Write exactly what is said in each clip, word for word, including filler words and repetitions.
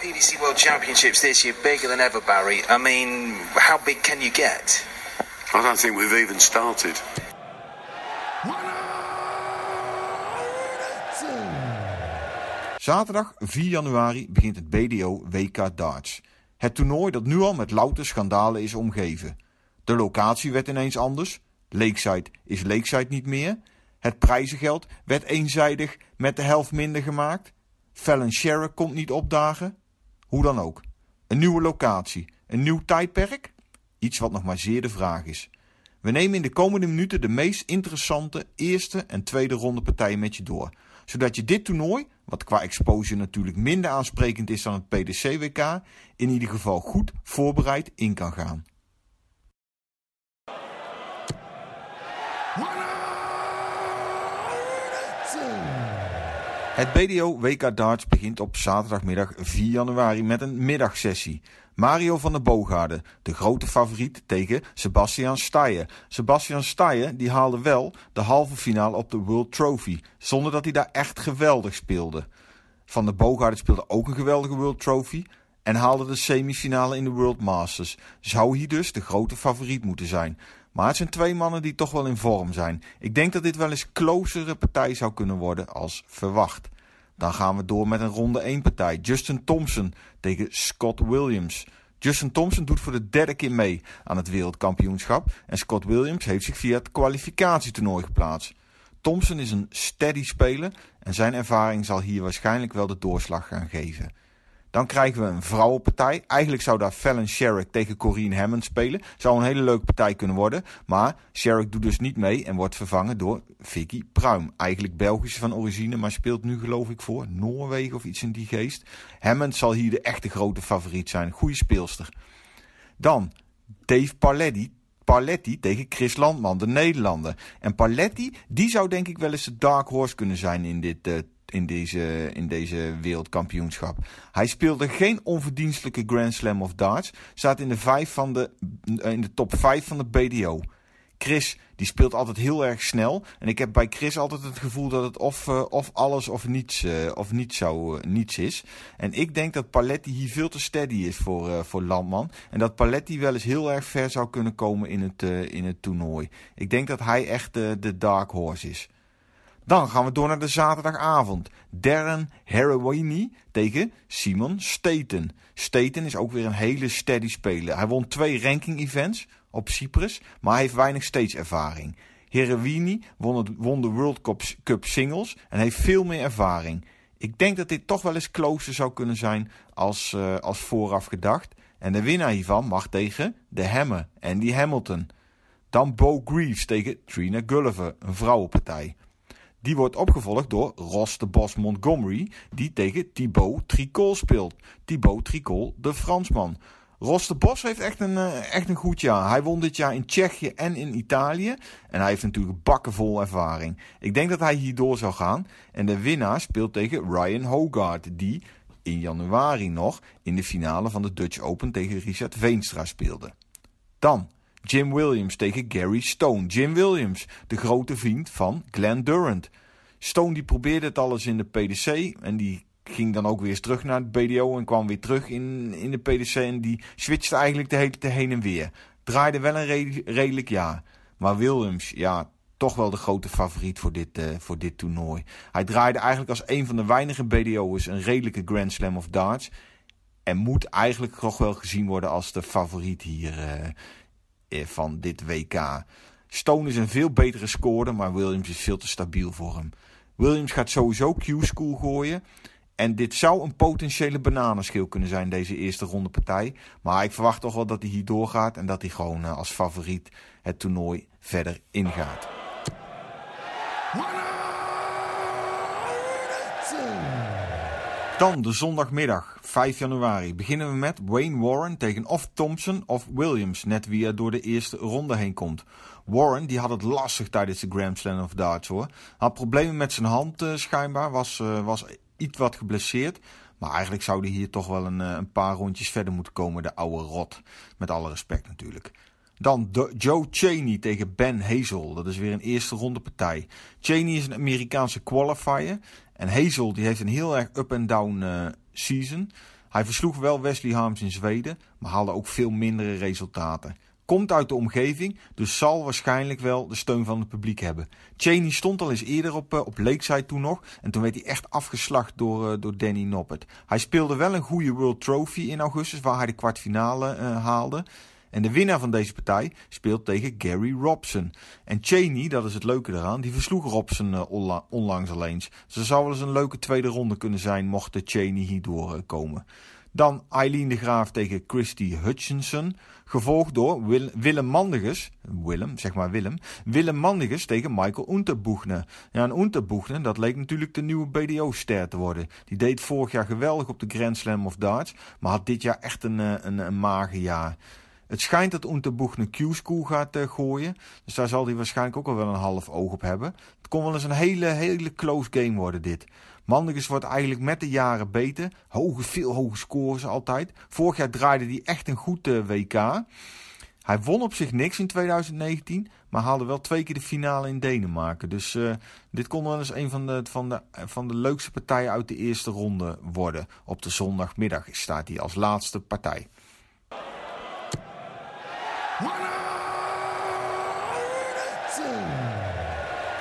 P D C World Championships this year, bigger than ever, Barry. I mean, how big can you get? I don't think we've even started. Zaterdag vier januari begint het B D O W K Darts. Het toernooi dat nu al met louter schandalen is omgeven. De locatie werd ineens anders. Lakeside is Lakeside niet meer. Het prijzengeld werd eenzijdig met de helft minder gemaakt. Fallon Sherrock komt niet opdagen. Hoe dan ook. Een nieuwe locatie. Een nieuw tijdperk? Iets wat nog maar zeer de vraag is. We nemen in de komende minuten de meest interessante eerste en tweede ronde partijen met je door. Zodat je dit toernooi, wat qua exposure natuurlijk minder aansprekend is dan het P D C W K, in ieder geval goed voorbereid in kan gaan. Het B D O W K Darts begint op zaterdagmiddag vier januari met een middagsessie. Mario Vandenbogaerde, de grote favoriet tegen Sebastian Steyer. Sebastian Steyer die haalde wel de halve finale op de World Trophy, zonder dat hij daar echt geweldig speelde. Vandenbogaerde speelde ook een geweldige World Trophy en haalde de semifinale in de World Masters. Zou hij dus de grote favoriet moeten zijn. Maar het zijn twee mannen die toch wel in vorm zijn. Ik denk dat dit wel eens closere partij zou kunnen worden als verwacht. Dan gaan we door met een ronde één partij. Justin Thompson tegen Scott Williams. Justin Thompson doet voor de derde keer mee aan het wereldkampioenschap. En Scott Williams heeft zich via het kwalificatietoernooi geplaatst. Thompson is een steady speler en zijn ervaring zal hier waarschijnlijk wel de doorslag gaan geven. Dan krijgen we een vrouwenpartij. Eigenlijk zou daar Fallon Sherrock tegen Corinne Hammond spelen. Zou een hele leuke partij kunnen worden. Maar Sherrock doet dus niet mee en wordt vervangen door Vicky Pruim. Eigenlijk Belgisch van origine, maar speelt nu geloof ik voor Noorwegen of iets in die geest. Hammond zal hier de echte grote favoriet zijn. Goeie speelster. Dan Dave Parletti. Parletti tegen Chris Landman, de Nederlander. En Parletti, die zou denk ik wel eens de dark horse kunnen zijn in dit uh, In deze, in deze wereldkampioenschap. Hij speelde geen onverdienstelijke Grand Slam of darts. Staat in de, vijf van de, in de top vijf van de B D O. Chris die speelt altijd heel erg snel. En ik heb bij Chris altijd het gevoel dat het of, uh, of alles of niets, uh, of niets, zou, uh, niets is. En ik denk dat Parletti hier veel te steady is voor, uh, voor Landman. En dat Parletti wel eens heel erg ver zou kunnen komen in het, uh, in het toernooi. Ik denk dat hij echt uh, de dark horse is. Dan gaan we door naar de zaterdagavond. Darren Herewini tegen Simon Staten. Staten is ook weer een hele steady speler. Hij won twee ranking-events op Cyprus, maar hij heeft weinig stage-ervaring. Herewini won, het, won de World Cup, Cup Singles en heeft veel meer ervaring. Ik denk dat dit toch wel eens closer zou kunnen zijn als, uh, als vooraf gedacht. En de winnaar hiervan mag tegen de Hammer, Andy Hamilton. Dan Bo Greaves tegen Trina Gulliver, een vrouwenpartij. Die wordt opgevolgd door Ross de Bos Montgomery, die tegen Thibault Tricole speelt. Thibault Tricole, de Fransman. Ross de Bos heeft echt een, echt een goed jaar. Hij won dit jaar in Tsjechië en in Italië. En hij heeft natuurlijk bakkenvol ervaring. Ik denk dat hij hierdoor zou gaan. En de winnaar speelt tegen Ryan Hogarth, die in januari nog in de finale van de Dutch Open tegen Richard Veenstra speelde. Dan Jim Williams tegen Gary Stone. Jim Williams, de grote vriend van Glenn Durant. Stone die probeerde het alles in de P D C en die ging dan ook weer eens terug naar het B D O en kwam weer terug in, in de P D C en die switchte eigenlijk de hele tijd heen en weer. Draaide wel een re- redelijk jaar. Maar Williams, ja, toch wel de grote favoriet voor dit, uh, voor dit toernooi. Hij draaide eigenlijk als een van de weinige B D O'ers een redelijke Grand Slam of Darts en moet eigenlijk toch wel gezien worden als de favoriet hier Uh, van dit W K. Stone is een veel betere scorer, maar Williams is veel te stabiel voor hem. Williams gaat sowieso Q-school gooien. En dit zou een potentiële bananenschil kunnen zijn, deze eerste ronde partij. Maar ik verwacht toch wel dat hij hier doorgaat en dat hij gewoon uh, als favoriet het toernooi verder ingaat. Dan de zondagmiddag, vijf januari, beginnen we met Wayne Warren tegen of Thompson of Williams, net wie er door de eerste ronde heen komt. Warren die had het lastig tijdens de Grand Slam of Darts hoor. Had problemen met zijn hand uh, schijnbaar, was, uh, was iets wat geblesseerd. Maar eigenlijk zou hij hier toch wel een, uh, een paar rondjes verder moeten komen, de oude rot. Met alle respect natuurlijk. Dan de Joe Cheney tegen Ben Hazel. Dat is weer een eerste ronde partij. Cheney is een Amerikaanse qualifier. En Hazel die heeft een heel erg up-and-down uh, season. Hij versloeg wel Wesley Harms in Zweden, maar haalde ook veel mindere resultaten. Komt uit de omgeving, dus zal waarschijnlijk wel de steun van het publiek hebben. Cheney stond al eens eerder op, uh, op Lakeside toen nog. En toen werd hij echt afgeslacht door, uh, door Danny Noppert. Hij speelde wel een goede World Trophy in augustus, waar hij de kwartfinale uh, haalde. En de winnaar van deze partij speelt tegen Gary Robson. En Cheney, dat is het leuke eraan, die versloeg Robson uh, onlangs al eens. Dus er zou wel eens een leuke tweede ronde kunnen zijn, mocht de Cheney hierdoor uh, komen. Dan Eileen de Graaf tegen Christy Hutchinson. Gevolgd door Will, Willem Mandigers. Willem, zeg maar Willem. Willem Mandigers tegen Michael Unterbuchner. Ja, en Unterbuchner, dat leek natuurlijk de nieuwe B D O-ster te worden. Die deed vorig jaar geweldig op de Grand Slam of Darts. Maar had dit jaar echt een, een, een magerjaar. Het schijnt dat Unterbuchner Q-School gaat uh, gooien. Dus daar zal hij waarschijnlijk ook al wel een half oog op hebben. Het kon wel eens een hele, hele close game worden dit. Mandigers wordt eigenlijk met de jaren beter. Hoge, veel hoge scores altijd. Vorig jaar draaide hij echt een goed uh, W K. Hij won op zich niks in twintig negentien. Maar haalde wel twee keer de finale in Denemarken. Dus uh, dit kon wel eens een van de, van, de, van de leukste partijen uit de eerste ronde worden. Op de zondagmiddag staat hij als laatste partij.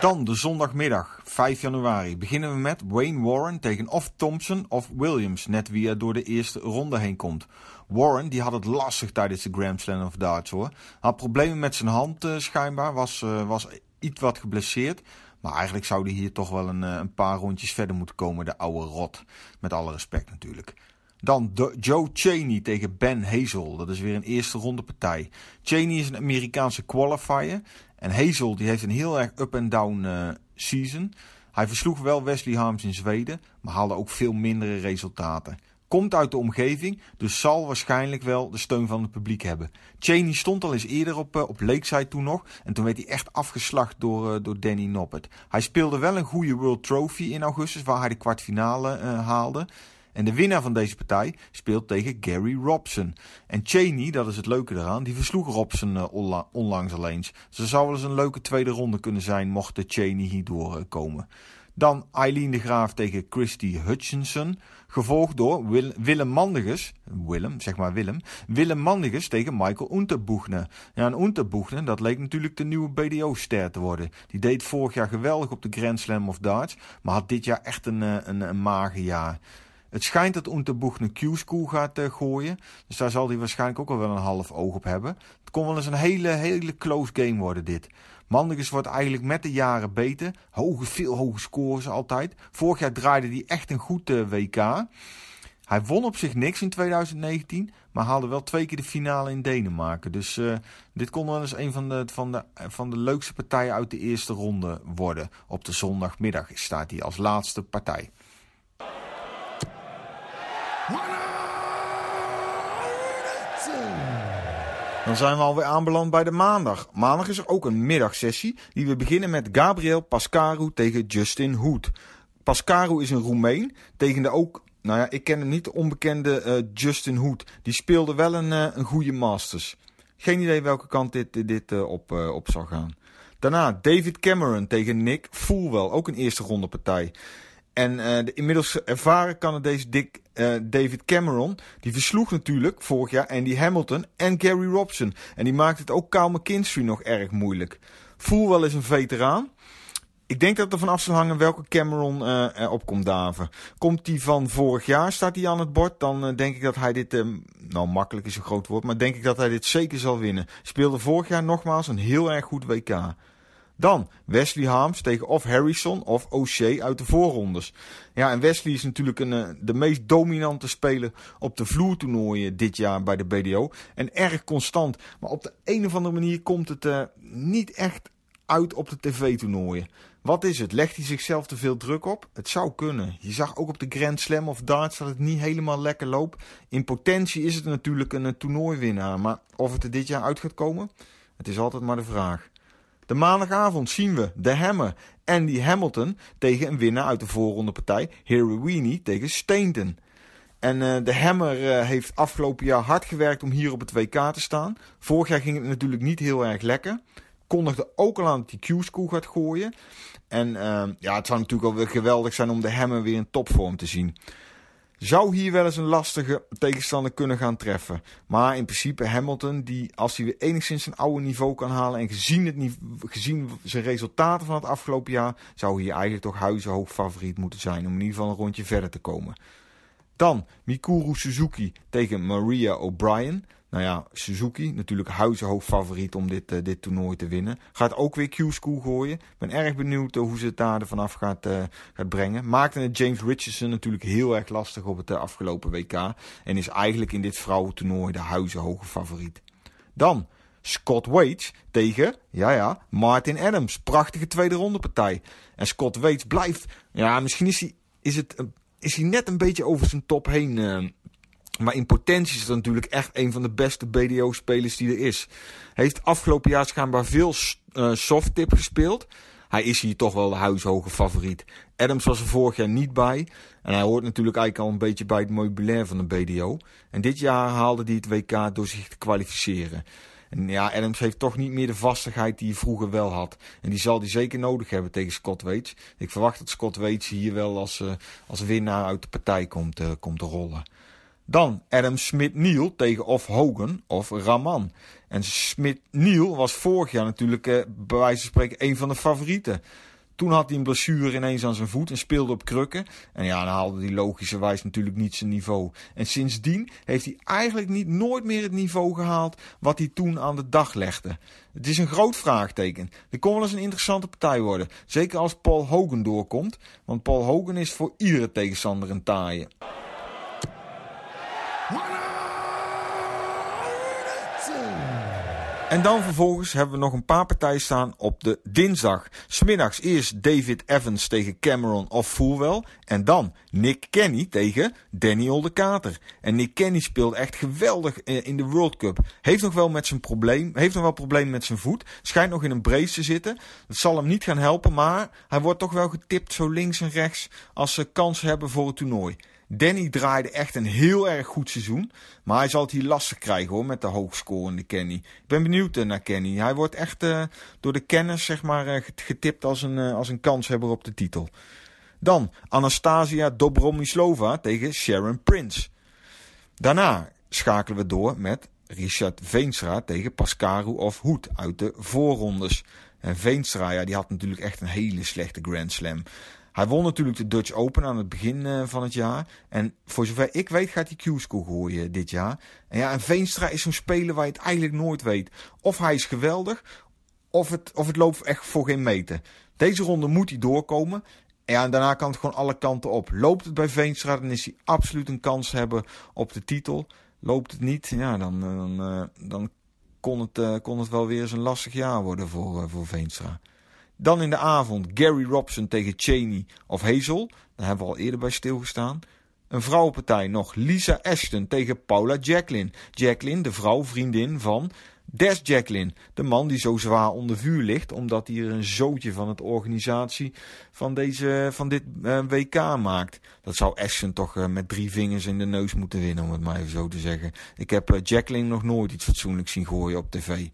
Dan de zondagmiddag, vijf januari, beginnen we met Wayne Warren tegen of Thompson of Williams, net wie er door de eerste ronde heen komt. Warren die had het lastig tijdens de Grand Slam of Darts hoor. Had problemen met zijn hand uh, schijnbaar, was, uh, was iets wat geblesseerd. Maar eigenlijk zou hij hier toch wel een, uh, een paar rondjes verder moeten komen, de oude rot. Met alle respect natuurlijk. Dan de Joe Cheney tegen Ben Hazel. Dat is weer een eerste ronde partij. Cheney is een Amerikaanse qualifier. En Hazel die heeft een heel erg up-and-down uh, season. Hij versloeg wel Wesley Harms in Zweden. Maar haalde ook veel mindere resultaten. Komt uit de omgeving. Dus zal waarschijnlijk wel de steun van het publiek hebben. Cheney stond al eens eerder op, uh, op Lakeside toen nog. En toen werd hij echt afgeslacht door, uh, door Danny Noppert. Hij speelde wel een goede World Trophy in augustus. Waar hij de kwartfinale uh, haalde. En de winnaar van deze partij speelt tegen Gary Robson. En Cheney, dat is het leuke eraan, die versloeg Robson uh, onlangs al eens. Dus er zou wel eens een leuke tweede ronde kunnen zijn, mocht de Cheney hierdoor uh, komen. Dan Eileen de Graaf tegen Christy Hutchinson. Gevolgd door Will, Willem Mandigers. Willem, zeg maar Willem. Willem Mandigers tegen Michael Unterbuchner. Ja, en Unterbuchner, dat leek natuurlijk de nieuwe B D O-ster te worden. Die deed vorig jaar geweldig op de Grand Slam of Darts. Maar had dit jaar echt een, een, een magerjaar. Het schijnt dat Unterbuchner Q-School gaat uh, gooien. Dus daar zal hij waarschijnlijk ook al wel een half oog op hebben. Het kon wel eens een hele, hele close game worden dit. Mandigers wordt eigenlijk met de jaren beter. Hoge, veel hoge scores altijd. Vorig jaar draaide hij echt een goed uh, W K. Hij won op zich niks in twintig negentien. Maar haalde wel twee keer de finale in Denemarken. Dus uh, dit kon wel eens een van de, van, de, van de leukste partijen uit de eerste ronde worden. Op de zondagmiddag staat hij als laatste partij. Dan zijn we alweer aanbeland bij de maandag. Maandag is er ook een middagsessie die we beginnen met Gabriel Pascaru tegen Justin Hood. Pascaru is een Roemeen tegen de ook, nou ja, ik ken hem niet, de onbekende uh, Justin Hood. Die speelde wel een, uh, een goede Masters. Geen idee welke kant dit, dit uh, op, uh, op zal gaan. Daarna David Cameron tegen Nick Fulwell, ook een eerste ronde partij. En uh, de inmiddels ervaren Canadees Dick, uh, David Cameron, die versloeg natuurlijk vorig jaar Andy Hamilton en Gary Robson. En die maakte het ook Kyle McKinstry nog erg moeilijk. Voel wel eens een veteraan. Ik denk dat er vanaf zal hangen welke Cameron uh, op komt daven. Komt die van vorig jaar, staat hij aan het bord, dan uh, denk ik dat hij dit... Uh, nou, makkelijk is een groot woord, maar denk ik dat hij dit zeker zal winnen. Speelde vorig jaar nogmaals een heel erg goed W K. Dan Wesley Harms tegen of Harrison of O'Shea uit de voorrondes. Ja, en Wesley is natuurlijk een, de meest dominante speler op de vloertoernooien dit jaar bij de B D O. En erg constant. Maar op de een of andere manier komt het uh, niet echt uit op de tv-toernooien. Wat is het? Legt hij zichzelf te veel druk op? Het zou kunnen. Je zag ook op de Grand Slam of Darts dat het niet helemaal lekker loopt. In potentie is het natuurlijk een, een toernooiwinnaar. Maar of het er dit jaar uit gaat komen? Het is altijd maar de vraag. De maandagavond zien we de Hammer Andy Hamilton tegen een winnaar uit de voorronde partij, Herewini tegen Stainton. En uh, de Hammer uh, heeft afgelopen jaar hard gewerkt om hier op het W K te staan. Vorig jaar ging het natuurlijk niet heel erg lekker. Kondigde ook al aan dat hij Q-School gaat gooien. En uh, ja, het zou natuurlijk wel weer geweldig zijn om de Hammer weer in topvorm te zien. zou hier wel eens een lastige tegenstander kunnen gaan treffen. Maar in principe Hamilton, die als hij weer enigszins zijn oude niveau kan halen en gezien, het niveau, gezien zijn resultaten van het afgelopen jaar, zou hier eigenlijk toch huizenhoog favoriet moeten zijn om in ieder geval een rondje verder te komen. Dan Mikuru Suzuki tegen Maria O'Brien. Nou ja, Suzuki, natuurlijk huizenhoog favoriet om dit, uh, dit toernooi te winnen. Gaat ook weer Q-School gooien. Ik ben erg benieuwd hoe ze het daar ervan af gaat, uh, gaat brengen. Maakte het James Richardson natuurlijk heel erg lastig op het uh, afgelopen W K. En is eigenlijk in dit vrouwentoernooi de huizenhoge favoriet. Dan Scott Waites tegen, ja ja, Martin Adams. Prachtige tweede ronde partij. En Scott Waites blijft, ja misschien is hij, is het, uh, is hij net een beetje over zijn top heen... Uh, Maar in potentie is het natuurlijk echt een van de beste B D O-spelers die er is. Hij heeft afgelopen jaar schijnbaar veel uh, softtip gespeeld. Hij is hier toch wel de huishoge favoriet. Adams was er vorig jaar niet bij. En hij hoort natuurlijk eigenlijk al een beetje bij het meubilair van de B D O. En dit jaar haalde hij het W K door zich te kwalificeren. En ja, Adams heeft toch niet meer de vastigheid die hij vroeger wel had. En die zal hij zeker nodig hebben tegen Scott Waites. Ik verwacht dat Scott Waites hier wel als, uh, als winnaar uit de partij komt, uh, komt te rollen. Dan Adam Smith-Neal tegen of Hogan of Rahman. En Smith-Neal was vorig jaar natuurlijk eh, bij wijze van spreken een van de favorieten. Toen had hij een blessure ineens aan zijn voet en speelde op krukken. En ja, dan haalde hij logischerwijs natuurlijk niet zijn niveau. En sindsdien heeft hij eigenlijk niet nooit meer het niveau gehaald wat hij toen aan de dag legde. Het is een groot vraagteken. Dit kon wel eens een interessante partij worden. Zeker als Paul Hogan doorkomt. Want Paul Hogan is voor iedere tegenstander een taaie. En dan vervolgens hebben we nog een paar partijen staan op de dinsdag. 'S Middags eerst David Evans tegen Cameron of Fulwell. En dan Nick Kenny tegen Danny Oldekater. En Nick Kenny speelt echt geweldig in de World Cup. Heeft nog wel met zijn probleem, heeft nog wel problemen met zijn voet. Schijnt nog in een brace te zitten. Dat zal hem niet gaan helpen, maar hij wordt toch wel getipt zo links en rechts als ze kans hebben voor het toernooi. Danny draaide echt een heel erg goed seizoen. Maar hij zal het hier lastig krijgen hoor, met de hoogscorende Kenny. Ik ben benieuwd naar Kenny. Hij wordt echt uh, door de kenners zeg maar, uh, getipt als een, uh, als een kanshebber op de titel. Dan Anastasia Dobromislova tegen Sharon Prince. Daarna schakelen we door met Richard Veenstra tegen Pascaru of Hoed uit de voorrondes. En Veenstra ja, die had natuurlijk echt een hele slechte Grand Slam. Hij won natuurlijk de Dutch Open aan het begin van het jaar. En voor zover ik weet gaat hij Q-School gooien dit jaar. En ja, en Veenstra is zo'n speler waar je het eigenlijk nooit weet. Of hij is geweldig, of het, of het loopt echt voor geen meter. Deze ronde moet hij doorkomen. En ja, en daarna kan het gewoon alle kanten op. Loopt het bij Veenstra, dan is hij absoluut een kans hebben op de titel. Loopt het niet, ja, dan, dan, dan kon, het, kon het wel weer eens een lastig jaar worden voor, voor Veenstra. Dan in de avond Gary Robson tegen Cheney of Hazel. Daar hebben we al eerder bij stilgestaan. Een vrouwenpartij nog. Lisa Ashton tegen Paula Jacquelin. Jacquelin, de vrouw, vriendin van Des Jacquelin. De man die zo zwaar onder vuur ligt. Omdat hij er een zootje van het organisatie van, deze, van dit uh, W K maakt. Dat zou Ashton toch uh, met drie vingers in de neus moeten winnen. Om het maar even zo te zeggen. Ik heb uh, Jacquelin nog nooit iets fatsoenlijks zien gooien op tv.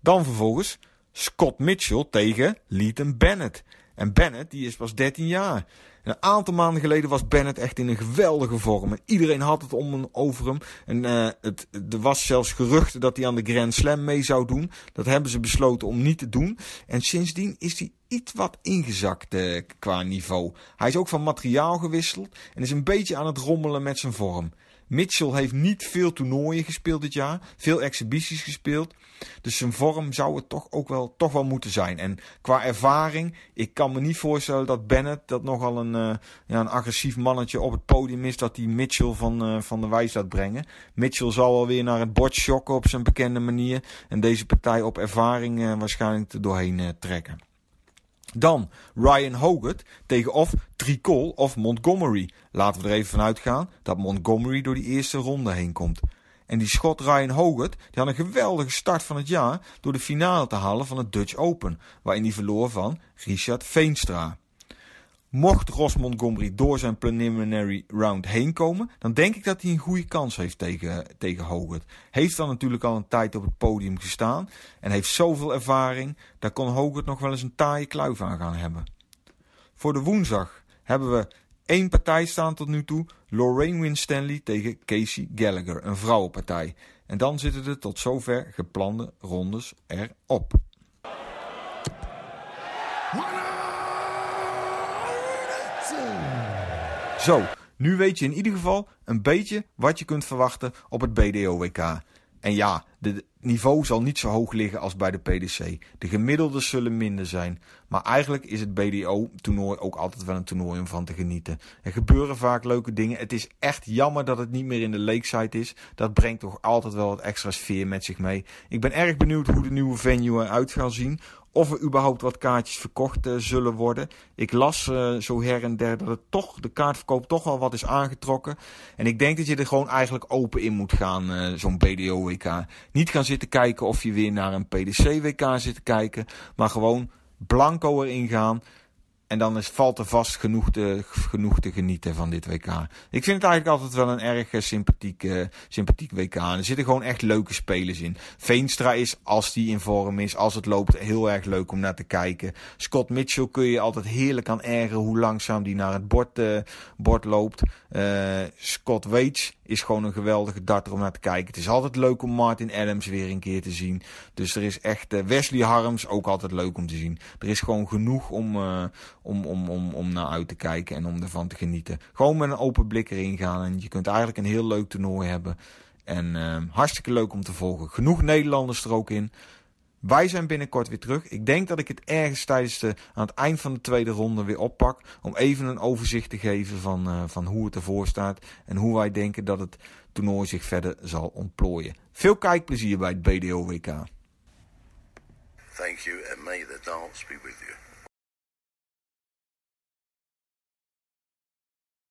Dan vervolgens Scott Mitchell tegen Leighton Bennett. En Bennett die is pas dertien jaar. En een aantal maanden geleden was Bennett echt in een geweldige vorm. En iedereen had het om en over hem. En uh, het, er was zelfs geruchten dat hij aan de Grand Slam mee zou doen. Dat hebben ze besloten om niet te doen. En sindsdien is hij iets wat ingezakt uh, qua niveau. Hij is ook van materiaal gewisseld. En is een beetje aan het rommelen met zijn vorm. Mitchell heeft niet veel toernooien gespeeld dit jaar. Veel exhibities gespeeld. Dus zijn vorm zou het toch ook wel, toch wel moeten zijn. En qua ervaring, ik kan me niet voorstellen dat Bennett, dat nogal een, uh, ja, een agressief mannetje op het podium is, dat die Mitchell van, uh, van de wijs laat brengen. Mitchell zal alweer naar het bord schokken op zijn bekende manier. En deze partij op ervaring uh, waarschijnlijk er doorheen uh, trekken. Dan Ryan Hogarth tegen of Tricole of Montgomery. Laten we er even van uitgaan dat Montgomery door die eerste ronde heen komt. En die schot Ryan Hogarth die had een geweldige start van het jaar door de finale te halen van het Dutch Open. Waarin hij verloor van Richard Veenstra. Mocht Ross Montgomery door zijn preliminary round heen komen, dan denk ik dat hij een goede kans heeft tegen, tegen Hogarth. Heeft dan natuurlijk al een tijd op het podium gestaan en heeft zoveel ervaring, daar kon Hogarth nog wel eens een taaie kluif aan gaan hebben. Voor de woensdag hebben we één partij staan tot nu toe. Lorraine Winstanley tegen Casey Gallagher, een vrouwenpartij. En dan zitten de tot zover geplande rondes erop. Zo, nu weet je in ieder geval een beetje wat je kunt verwachten op het B D O W K. En ja, het niveau zal niet zo hoog liggen als bij de P D C. De gemiddelden zullen minder zijn. Maar eigenlijk is het B D O-toernooi ook altijd wel een toernooi om van te genieten. Er gebeuren vaak leuke dingen. Het is echt jammer dat het niet meer in de Lakeside is. Dat brengt toch altijd wel wat extra sfeer met zich mee. Ik ben erg benieuwd hoe de nieuwe venue eruit gaat zien. Of er überhaupt wat kaartjes verkocht uh, zullen worden. Ik las uh, zo her en der dat het toch, de kaartverkoop toch al wat is aangetrokken. En ik denk dat je er gewoon eigenlijk open in moet gaan, uh, zo'n B D O W K. Niet gaan zitten kijken of je weer naar een P D C W K zit te kijken. Maar gewoon blanco erin gaan. En dan is, valt er vast genoeg te, genoeg te genieten van dit W K. Ik vind het eigenlijk altijd wel een erg sympathiek, uh, sympathiek W K. En er zitten gewoon echt leuke spelers in. Veenstra is, als die in vorm is, als het loopt, heel erg leuk om naar te kijken. Scott Mitchell kun je altijd heerlijk aan ergeren hoe langzaam die naar het bord, uh, bord loopt. Uh, Scott Waites is gewoon een geweldige darter om naar te kijken. Het is altijd leuk om Martin Adams weer een keer te zien. Dus er is echt uh, Wesley Harms ook altijd leuk om te zien. Er is gewoon genoeg om... Uh, Om, om, om, om naar uit te kijken en om ervan te genieten. Gewoon met een open blik erin gaan. En je kunt eigenlijk een heel leuk toernooi hebben. En uh, hartstikke leuk om te volgen. Genoeg Nederlanders er ook in. Wij zijn binnenkort weer terug. Ik denk dat ik het ergens tijdens de, aan het eind van de tweede ronde weer oppak. Om even een overzicht te geven van, uh, van hoe het ervoor staat. En hoe wij denken dat het toernooi zich verder zal ontplooien. Veel kijkplezier bij het B D O W K. Thank you and may the dance be with you.